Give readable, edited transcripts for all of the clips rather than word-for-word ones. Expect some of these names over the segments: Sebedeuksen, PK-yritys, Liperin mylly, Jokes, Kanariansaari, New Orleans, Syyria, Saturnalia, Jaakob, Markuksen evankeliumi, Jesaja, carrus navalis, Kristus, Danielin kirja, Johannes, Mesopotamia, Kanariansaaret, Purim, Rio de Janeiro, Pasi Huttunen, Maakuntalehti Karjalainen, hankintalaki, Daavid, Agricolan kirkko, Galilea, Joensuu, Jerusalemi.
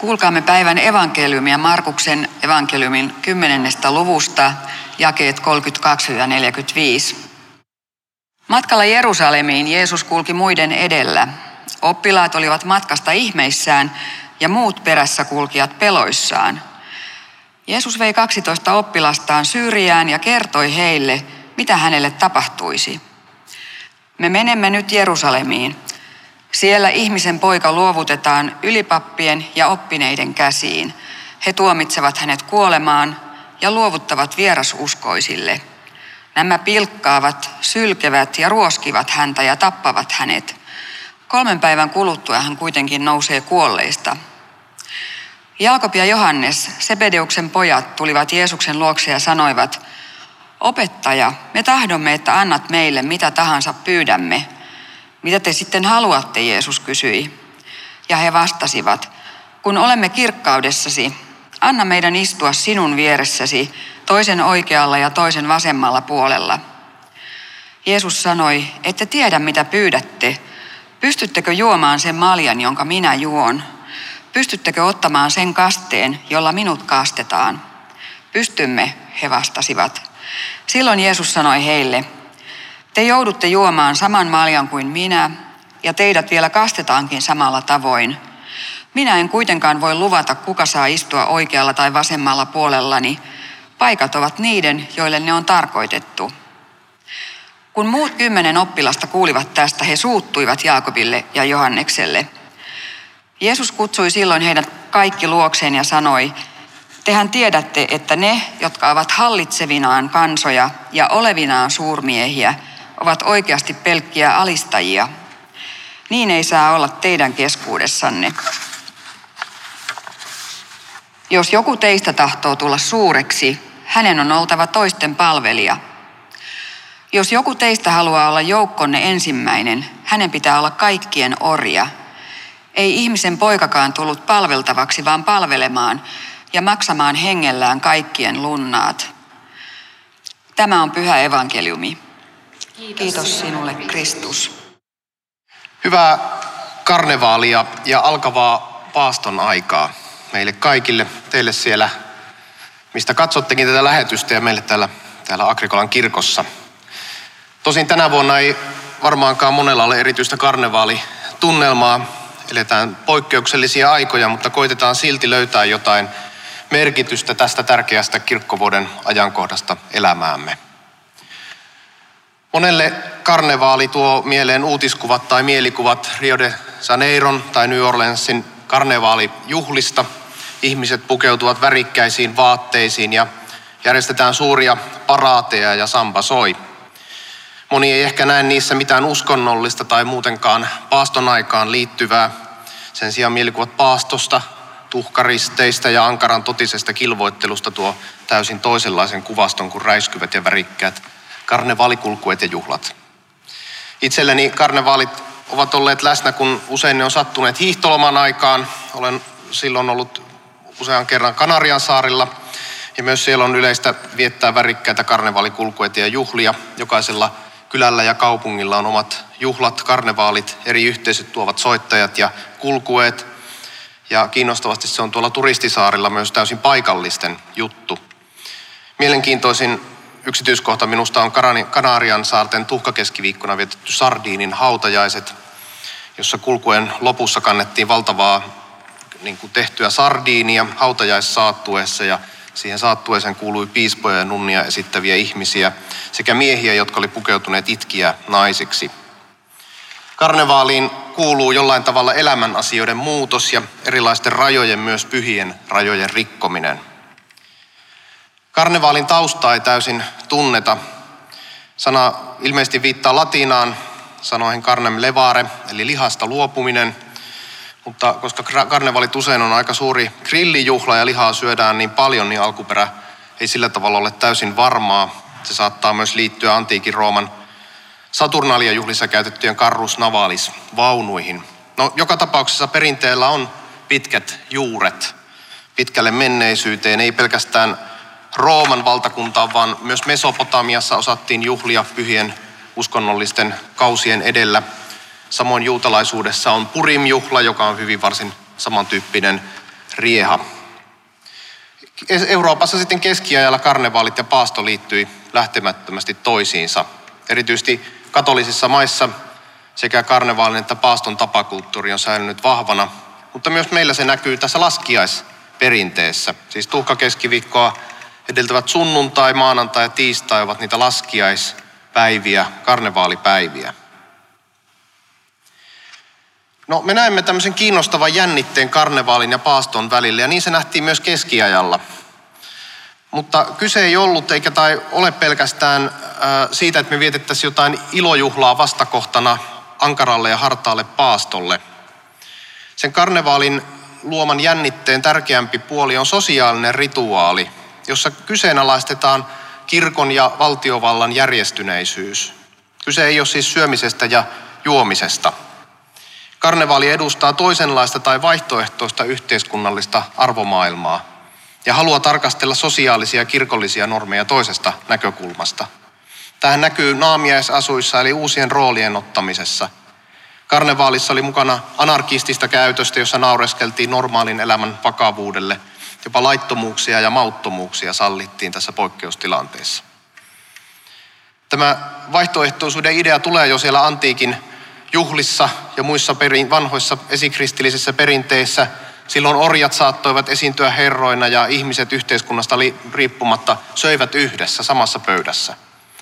Kuulkaamme päivän evankeliumia Markuksen evankeliumin 10. luvusta, jakeet 32-45. Matkalla Jerusalemiin Jeesus kulki muiden edellä. Oppilaat olivat matkasta ihmeissään ja muut perässä kulkijat peloissaan. Jeesus vei 12 oppilastaan Syyriään ja kertoi heille, mitä hänelle tapahtuisi. Me menemme nyt Jerusalemiin. Siellä ihmisen poika luovutetaan ylipappien ja oppineiden käsiin. He tuomitsevat hänet kuolemaan ja luovuttavat vierasuskoisille. Nämä pilkkaavat, sylkevät ja ruoskivat häntä ja tappavat hänet. 3 päivän kuluttua hän kuitenkin nousee kuolleista. Jaakob ja Johannes, Sebedeuksen pojat, tulivat Jeesuksen luokse ja sanoivat, Opettaja, me tahdomme, että annat meille mitä tahansa pyydämme. Mitä te sitten haluatte, Jeesus kysyi. Ja he vastasivat, kun olemme kirkkaudessasi, anna meidän istua sinun vieressäsi, toisen oikealla ja toisen vasemmalla puolella. Jeesus sanoi, ette tiedä mitä pyydätte. Pystyttekö juomaan sen maljan, jonka minä juon? Pystyttekö ottamaan sen kasteen, jolla minut kastetaan? Pystymme, he vastasivat. Silloin Jeesus sanoi heille, te joudutte juomaan saman maljan kuin minä, ja teidät vielä kastetaankin samalla tavoin. Minä en kuitenkaan voi luvata, kuka saa istua oikealla tai vasemmalla puolellani. Paikat ovat niiden, joille ne on tarkoitettu. Kun muut 10 oppilasta kuulivat tästä, he suuttuivat Jaakobille ja Johannekselle. Jeesus kutsui silloin heidät kaikki luokseen ja sanoi, Tehän tiedätte, että ne, jotka ovat hallitsevinaan kansoja ja olevinaan suurmiehiä, ovat oikeasti pelkkiä alistajia. Niin ei saa olla teidän keskuudessanne. Jos joku teistä tahtoo tulla suureksi, hänen on oltava toisten palvelija. Jos joku teistä haluaa olla joukkonne ensimmäinen, hänen pitää olla kaikkien orja. Ei ihmisen poikakaan tullut palveltavaksi, vaan palvelemaan ja maksamaan hengellään kaikkien lunnaat. Tämä on pyhä evankeliumi. Kiitos sinulle, Kristus. Hyvää karnevaalia ja alkavaa paaston aikaa meille kaikille, teille siellä, mistä katsottekin tätä lähetystä ja meille täällä Agricolan kirkossa. Tosin tänä vuonna ei varmaankaan monella ole erityistä karnevaalitunnelmaa. Eletään poikkeuksellisia aikoja, mutta koitetaan silti löytää jotain merkitystä tästä tärkeästä kirkkovuoden ajankohdasta elämäämme. Monelle karnevaali tuo mieleen uutiskuvat tai mielikuvat Rio de Janeiron tai New Orleansin karnevaalijuhlista. Ihmiset pukeutuvat värikkäisiin vaatteisiin ja järjestetään suuria paraateja ja samba soi. Moni ei ehkä näe niissä mitään uskonnollista tai muutenkaan paaston aikaan liittyvää. Sen sijaan mielikuvat paastosta, tuhkaristeistä ja ankaran totisesta kilvoittelusta tuo täysin toisenlaisen kuvaston kuin räiskyvät ja värikkäät karnevaalikulkuet ja juhlat. Itselleni karnevaalit ovat olleet läsnä, kun usein ne on sattuneet hiihtoloman aikaan. Olen silloin ollut usean kerran Kanariansaarilla ja myös siellä on yleistä viettää värikkäitä karnevaalikulkueita ja juhlia. Jokaisella kylällä ja kaupungilla on omat juhlat, karnevaalit, eri yhteisöt tuovat soittajat ja kulkueet. Ja kiinnostavasti se on tuolla turistisaarilla myös täysin paikallisten juttu. Mielenkiintoisin yksityiskohta minusta on Kanariansaarten tuhkakeskiviikkona vietetty sardiinin hautajaiset, jossa kulkueen lopussa kannettiin valtavaa tehtyä sardiinia hautajaissaattueessa ja siihen saattueeseen kuului piispoja ja nunnia esittäviä ihmisiä sekä miehiä, jotka oli pukeutuneet itkiä naisiksi. Karnevaaliin kuuluu jollain tavalla elämän asioiden muutos ja erilaisten rajojen, myös pyhien rajojen rikkominen. Karnevaalin taustaa ei täysin tunneta. Sana ilmeisesti viittaa latinaan, sanoihin carnem levare, eli lihasta luopuminen. Mutta koska karnevaalit usein on aika suuri grillijuhla ja lihaa syödään niin paljon, niin alkuperä ei sillä tavalla ole täysin varmaa. Se saattaa myös liittyä antiikin Rooman Saturnalia juhlissa käytettyjen carrus navalis -vaunuihin. No, joka tapauksessa perinteellä on pitkät juuret pitkälle menneisyyteen, ei pelkästään Rooman valtakuntaan, vaan myös Mesopotamiassa osattiin juhlia pyhien uskonnollisten kausien edellä. Samoin juutalaisuudessa on Purim-juhla, joka on hyvin varsin samantyyppinen rieha. Euroopassa sitten keskiajalla karnevaalit ja paasto liittyi lähtemättömästi toisiinsa. Erityisesti katolisissa maissa sekä karnevaalin että paaston tapakulttuuri on säilynyt vahvana, mutta myös meillä se näkyy tässä laskiaisperinteessä. Siis tuhkakeskiviikkoa edeltävät sunnuntai, maanantai ja tiistai ovat niitä laskiaispäiviä, karnevaalipäiviä. No, me näemme tämmöisen kiinnostavan jännitteen karnevaalin ja paaston välillä, ja niin se nähtiin myös keskiajalla. Mutta kyse ei ollut eikä tai ole pelkästään siitä, että me vietettäisiin jotain ilojuhlaa vastakohtana ankaralle ja hartaalle paastolle. Sen karnevaalin luoman jännitteen tärkeämpi puoli on sosiaalinen rituaali, jossa kyseenalaistetaan kirkon ja valtiovallan järjestyneisyys. Kyse ei ole siis syömisestä ja juomisesta. Karnevaali edustaa toisenlaista tai vaihtoehtoista yhteiskunnallista arvomaailmaa ja haluaa tarkastella sosiaalisia ja kirkollisia normeja toisesta näkökulmasta. Tähän näkyy naamiaisasuissa eli uusien roolien ottamisessa. Karnevaalissa oli mukana anarkistista käytöstä, jossa naureskeltiin normaalin elämän vakavuudelle. Jopa laittomuuksia ja mauttomuuksia sallittiin tässä poikkeustilanteessa. Tämä vaihtoehtoisuuden idea tulee jo siellä antiikin juhlissa ja muissa vanhoissa esikristillisissä perinteissä. Silloin orjat saattoivat esiintyä herroina ja ihmiset yhteiskunnasta riippumatta söivät yhdessä samassa pöydässä.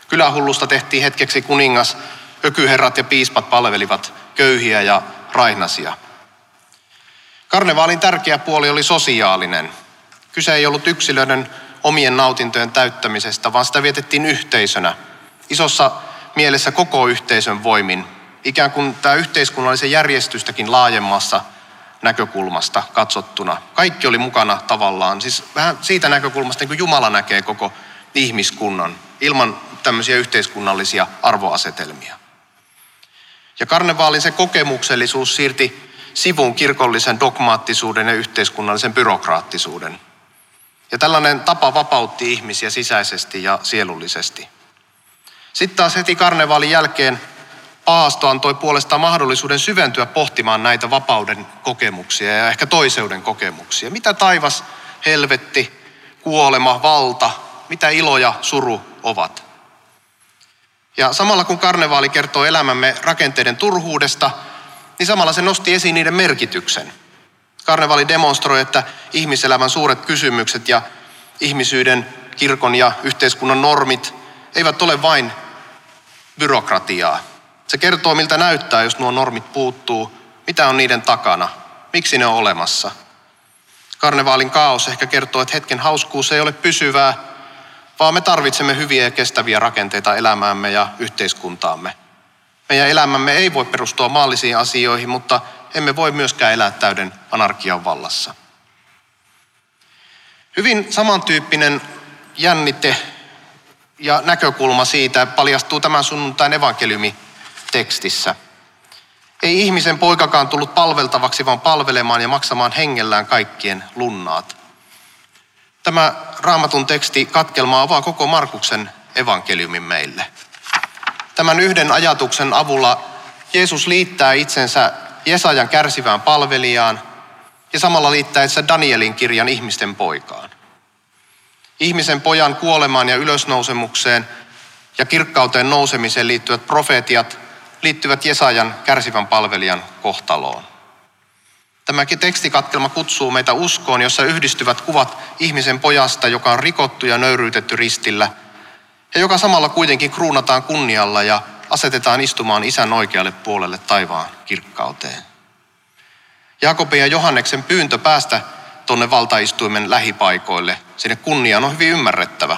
Kylähullusta tehtiin hetkeksi kuningas, ökyherrat ja piispat palvelivat köyhiä ja raihnasia. Karnevaalin tärkeä puoli oli sosiaalinen. Kyse ei ollut yksilöiden omien nautintojen täyttämisestä, vaan sitä vietettiin yhteisönä. Isossa mielessä koko yhteisön voimin. Ikään kuin tämä yhteiskunnallisen järjestystäkin laajemmassa näkökulmasta katsottuna. Kaikki oli mukana tavallaan, siis vähän siitä näkökulmasta, niin kuin Jumala näkee koko ihmiskunnan, ilman tämmöisiä yhteiskunnallisia arvoasetelmia. Ja karnevaalin se kokemuksellisuus siirti sivuun kirkollisen dogmaattisuuden ja yhteiskunnallisen byrokraattisuuden. Ja tällainen tapa vapautti ihmisiä sisäisesti ja sielullisesti. Sitten taas heti karnevaalin jälkeen paasto antoi puolestaan mahdollisuuden syventyä pohtimaan näitä vapauden kokemuksia ja ehkä toiseuden kokemuksia. Mitä taivas, helvetti, kuolema, valta, mitä ilo ja suru ovat. Ja samalla kun karnevaali kertoo elämämme rakenteiden turhuudesta, niin samalla se nosti esiin niiden merkityksen. Karnevaali demonstroi, että ihmiselämän suuret kysymykset ja ihmisyyden, kirkon ja yhteiskunnan normit eivät ole vain byrokratiaa. Se kertoo, miltä näyttää, jos nuo normit puuttuu, mitä on niiden takana, miksi ne on olemassa. Karnevaalin kaos ehkä kertoo, että hetken hauskuus ei ole pysyvää, vaan me tarvitsemme hyviä ja kestäviä rakenteita elämäämme ja yhteiskuntaamme. Meidän elämämme ei voi perustua maallisiin asioihin, mutta emme voi myöskään elää täyden anarkian vallassa. Hyvin samantyyppinen jännite ja näkökulma siitä paljastuu tämän sunnuntain evankeliumitekstissä. Ei ihmisen poikakaan tullut palveltavaksi, vaan palvelemaan ja maksamaan hengellään kaikkien lunnaat. Tämä Raamatun teksti katkelma avaa koko Markuksen evankeliumin meille. Tämän yhden ajatuksen avulla Jeesus liittää itsensä Jesajan kärsivään palvelijaan ja samalla liittää itsensä Danielin kirjan ihmisten poikaan. Ihmisen pojan kuolemaan ja ylösnousemukseen ja kirkkauteen nousemiseen liittyvät profeetiat liittyvät Jesajan kärsivän palvelijan kohtaloon. Tämäkin tekstikatkelma kutsuu meitä uskoon, jossa yhdistyvät kuvat ihmisen pojasta, joka on rikottu ja nöyryytetty ristillä, ja joka samalla kuitenkin kruunataan kunnialla ja asetetaan istumaan isän oikealle puolelle taivaan kirkkauteen. Jaakobin ja Johanneksen pyyntö päästä tuonne valtaistuimen lähipaikoille, sinne kunniaan, on hyvin ymmärrettävä,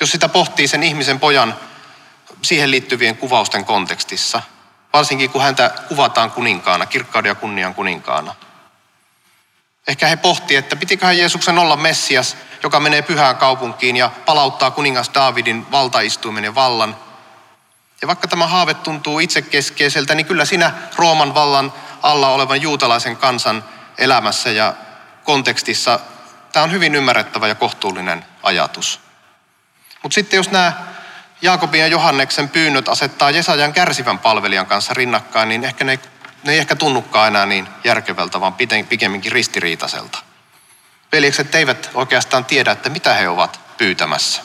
jos sitä pohtii sen ihmisen pojan siihen liittyvien kuvausten kontekstissa, varsinkin kun häntä kuvataan kuninkaana, kirkkauden ja kunnian kuninkaana. Ehkä he pohtii, että pitiköhän Jeesuksen olla Messias, joka menee pyhään kaupunkiin ja palauttaa kuningas Daavidin valtaistuimen ja vallan. Ja vaikka tämä haave tuntuu itsekeskeiseltä, niin kyllä siinä Rooman vallan alla olevan juutalaisen kansan elämässä ja kontekstissa tämä on hyvin ymmärrettävä ja kohtuullinen ajatus. Mutta sitten jos nämä Jaakobin ja Johanneksen pyynnöt asettaa Jesajan kärsivän palvelijan kanssa rinnakkain, niin ehkä ne ei tunnukaan enää niin järkevältä, vaan pikemminkin ristiriitaiselta. veljekset eivät oikeastaan tiedä, että mitä he ovat pyytämässä.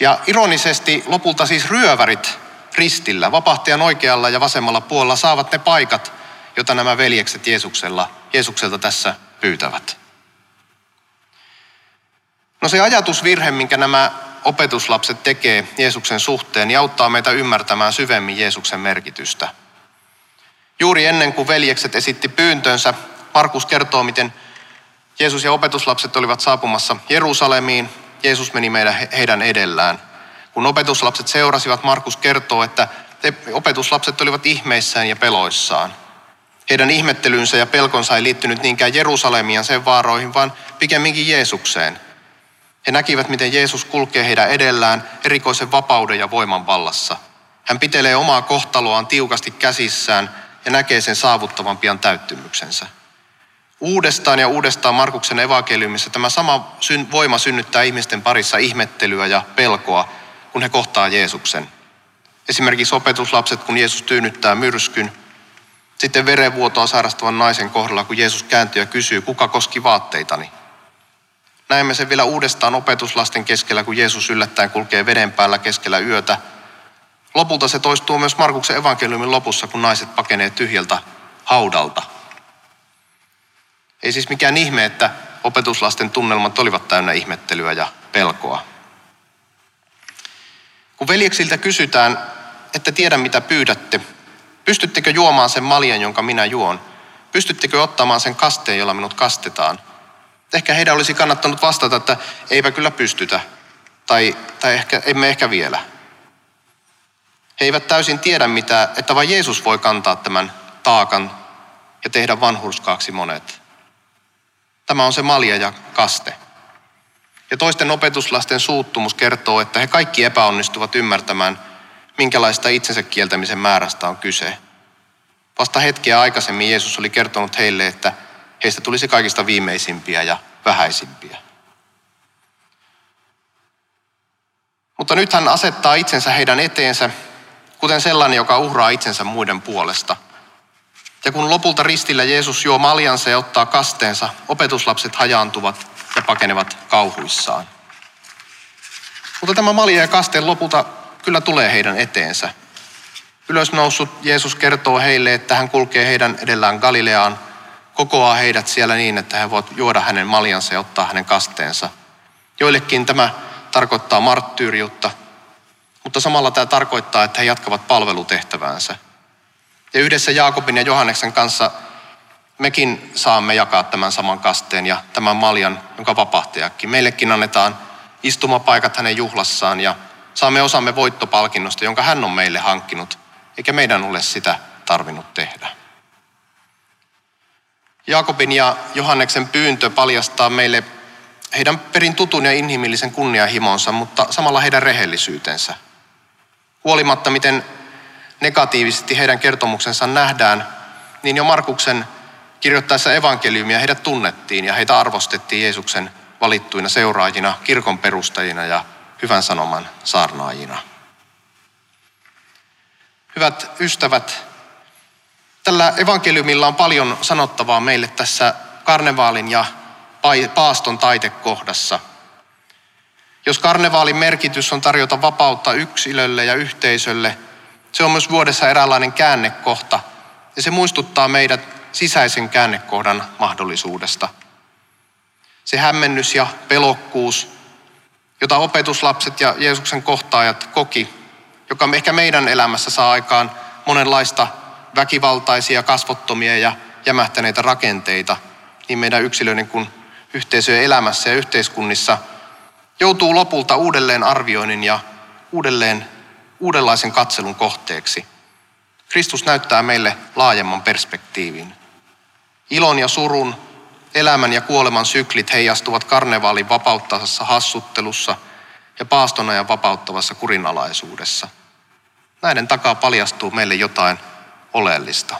Ja ironisesti lopulta siis ryövärit ristillä, vapahtajan oikealla ja vasemmalla puolella, saavat ne paikat, jota nämä veljekset Jeesukselta tässä pyytävät. No se ajatusvirhe, minkä nämä opetuslapset tekee Jeesuksen suhteen, niin auttaa meitä ymmärtämään syvemmin Jeesuksen merkitystä. Juuri ennen kuin veljekset esitti pyyntönsä, Markus kertoo, miten Jeesus ja opetuslapset olivat saapumassa Jerusalemiin. Jeesus meni heidän edellään. Kun opetuslapset seurasivat, Markus kertoo, että opetuslapset olivat ihmeissään ja peloissaan. Heidän ihmettelynsä ja pelkonsa ei liittynyt niinkään Jerusalemiin ja sen vaaroihin, vaan pikemminkin Jeesukseen. He näkivät, miten Jeesus kulkee heidän edellään erikoisen vapauden ja voiman vallassa. Hän pitelee omaa kohtaloaan tiukasti käsissään ja näkee sen saavuttavan pian täyttymyksensä. Uudestaan ja uudestaan Markuksen evankeliumissa tämä sama voima synnyttää ihmisten parissa ihmettelyä ja pelkoa, kun he kohtaa Jeesuksen. Esimerkiksi opetuslapset, kun Jeesus tyynnyttää myrskyn. Sitten verenvuotoa sairastavan naisen kohdalla, kun Jeesus kääntyy ja kysyy, kuka koski vaatteitani. Näemme sen vielä uudestaan opetuslasten keskellä, kun Jeesus yllättäen kulkee veden päällä keskellä yötä. Lopulta se toistuu myös Markuksen evankeliumin lopussa, kun naiset pakenee tyhjältä haudalta. Ei siis mikään ihme, että opetuslasten tunnelmat olivat täynnä ihmettelyä ja pelkoa. Kun veljeksiltä kysytään, että tiedä mitä pyydätte, pystyttekö juomaan sen maljan, jonka minä juon? Pystyttekö ottamaan sen kasteen, jolla minut kastetaan? Ehkä heidän olisi kannattanut vastata, että eipä kyllä pystytä. Tai emme ehkä vielä. He eivät täysin tiedä mitään, että vain Jeesus voi kantaa tämän taakan ja tehdä vanhurskaaksi monet. Tämä on se malja ja kaste. Ja toisten opetuslasten suuttumus kertoo, että he kaikki epäonnistuvat ymmärtämään, minkälaista itsensä kieltämisen määrästä on kyse. Vasta hetkeä aikaisemmin Jeesus oli kertonut heille, että heistä tulisi kaikista viimeisimpiä ja vähäisimpiä. Mutta nyt hän asettaa itsensä heidän eteensä, kuten sellainen, joka uhraa itsensä muiden puolesta. Ja kun lopulta ristillä Jeesus juo maljansa ja ottaa kasteensa, opetuslapset hajaantuvat ja pakenevat kauhuissaan. Mutta tämä malja ja kasteen lopulta kyllä tulee heidän eteensä. Ylösnoussut Jeesus kertoo heille, että hän kulkee heidän edellään Galileaan, kokoaa heidät siellä niin, että he voivat juoda hänen maljansa ja ottaa hänen kasteensa. Joillekin tämä tarkoittaa marttyyriutta, mutta samalla tämä tarkoittaa, että he jatkavat palvelutehtäväänsä. Ja yhdessä Jaakobin ja Johanneksen kanssa mekin saamme jakaa tämän saman kasteen ja tämän maljan, jonka vapahtajakin. Meillekin annetaan istumapaikat hänen juhlassaan ja saamme osamme voittopalkinnosta, jonka hän on meille hankkinut, eikä meidän ole sitä tarvinnut tehdä. Jaakobin ja Johanneksen pyyntö paljastaa meille heidän perin tutun ja inhimillisen kunnianhimonsa, mutta samalla heidän rehellisyytensä. Huolimatta miten negatiivisesti heidän kertomuksensa nähdään, niin jo Markuksen kirjoittaessa evankeliumia heidät tunnettiin ja heitä arvostettiin Jeesuksen valittuina seuraajina, kirkon perustajina ja hyvän sanoman saarnaajina. Hyvät ystävät, tällä evankeliumilla on paljon sanottavaa meille tässä karnevaalin ja paaston taitekohdassa. Jos karnevaalin merkitys on tarjota vapautta yksilölle ja yhteisölle, se on myös vuodessa eräänlainen käännekohta ja se muistuttaa meidät sisäisen käännekohdan mahdollisuudesta. Se hämmennys ja pelokkuus, jota opetuslapset ja Jeesuksen kohtaajat koki, joka ehkä meidän elämässä saa aikaan monenlaista väkivaltaisia, kasvottomia ja jämähtäneitä rakenteita, niin meidän yksilöiden kuin yhteisöjen elämässä ja yhteiskunnissa, joutuu lopulta uudelleen arvioinnin ja uudenlaisen katselun kohteeksi. Kristus näyttää meille laajemman perspektiivin. Ilon ja surun, elämän ja kuoleman syklit heijastuvat karnevaalin vapauttavassa hassuttelussa ja paastonajan vapauttavassa kurinalaisuudessa. Näiden takaa paljastuu meille jotain oleellista.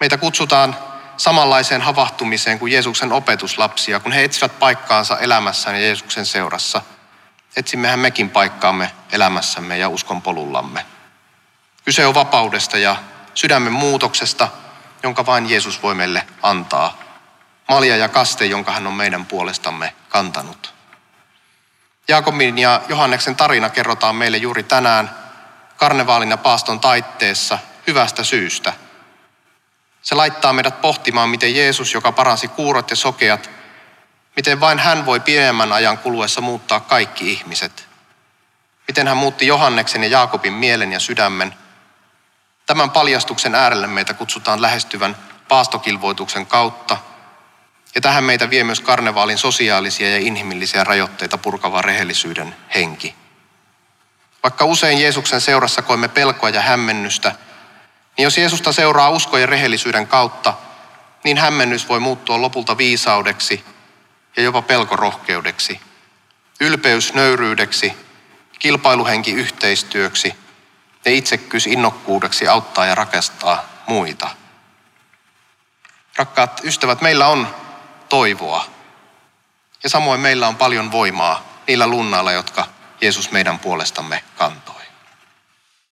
Meitä kutsutaan samanlaiseen havahtumiseen kuin Jeesuksen opetuslapsia, kun he etsivät paikkaansa elämässään ja Jeesuksen seurassa. Etsimmehän mekin paikkaamme elämässämme ja uskon polullamme. Kyse on vapaudesta ja sydämen muutoksesta, jonka vain Jeesus voi meille antaa. malja ja kaste, jonka hän on meidän puolestamme kantanut. Jaakobin ja Johanneksen tarina kerrotaan meille juuri tänään karnevaalin ja paaston taitteessa hyvästä syystä. Se laittaa meidät pohtimaan, miten Jeesus, joka paransi kuurot ja sokeat, miten vain hän voi pienemmän ajan kuluessa muuttaa kaikki ihmiset. Miten hän muutti Johanneksen ja Jaakobin mielen ja sydämen. Tämän paljastuksen äärelle meitä kutsutaan lähestyvän paastokilvoituksen kautta. Ja tähän meitä vie myös karnevaalin sosiaalisia ja inhimillisiä rajoitteita purkava rehellisyyden henki. Vaikka usein Jeesuksen seurassa koemme pelkoa ja hämmennystä, niin jos Jeesusta seuraa usko ja rehellisyyden kautta, niin hämmennys voi muuttua lopulta viisaudeksi ja jopa pelkorohkeudeksi, ylpeys nöyryydeksi, kilpailuhenki yhteistyöksi ja itsekkyys innokkuudeksi auttaa ja rakastaa muita. Rakkaat ystävät, meillä on toivoa ja samoin meillä on paljon voimaa niillä lunnailla, jotka Jeesus meidän puolestamme kantoi.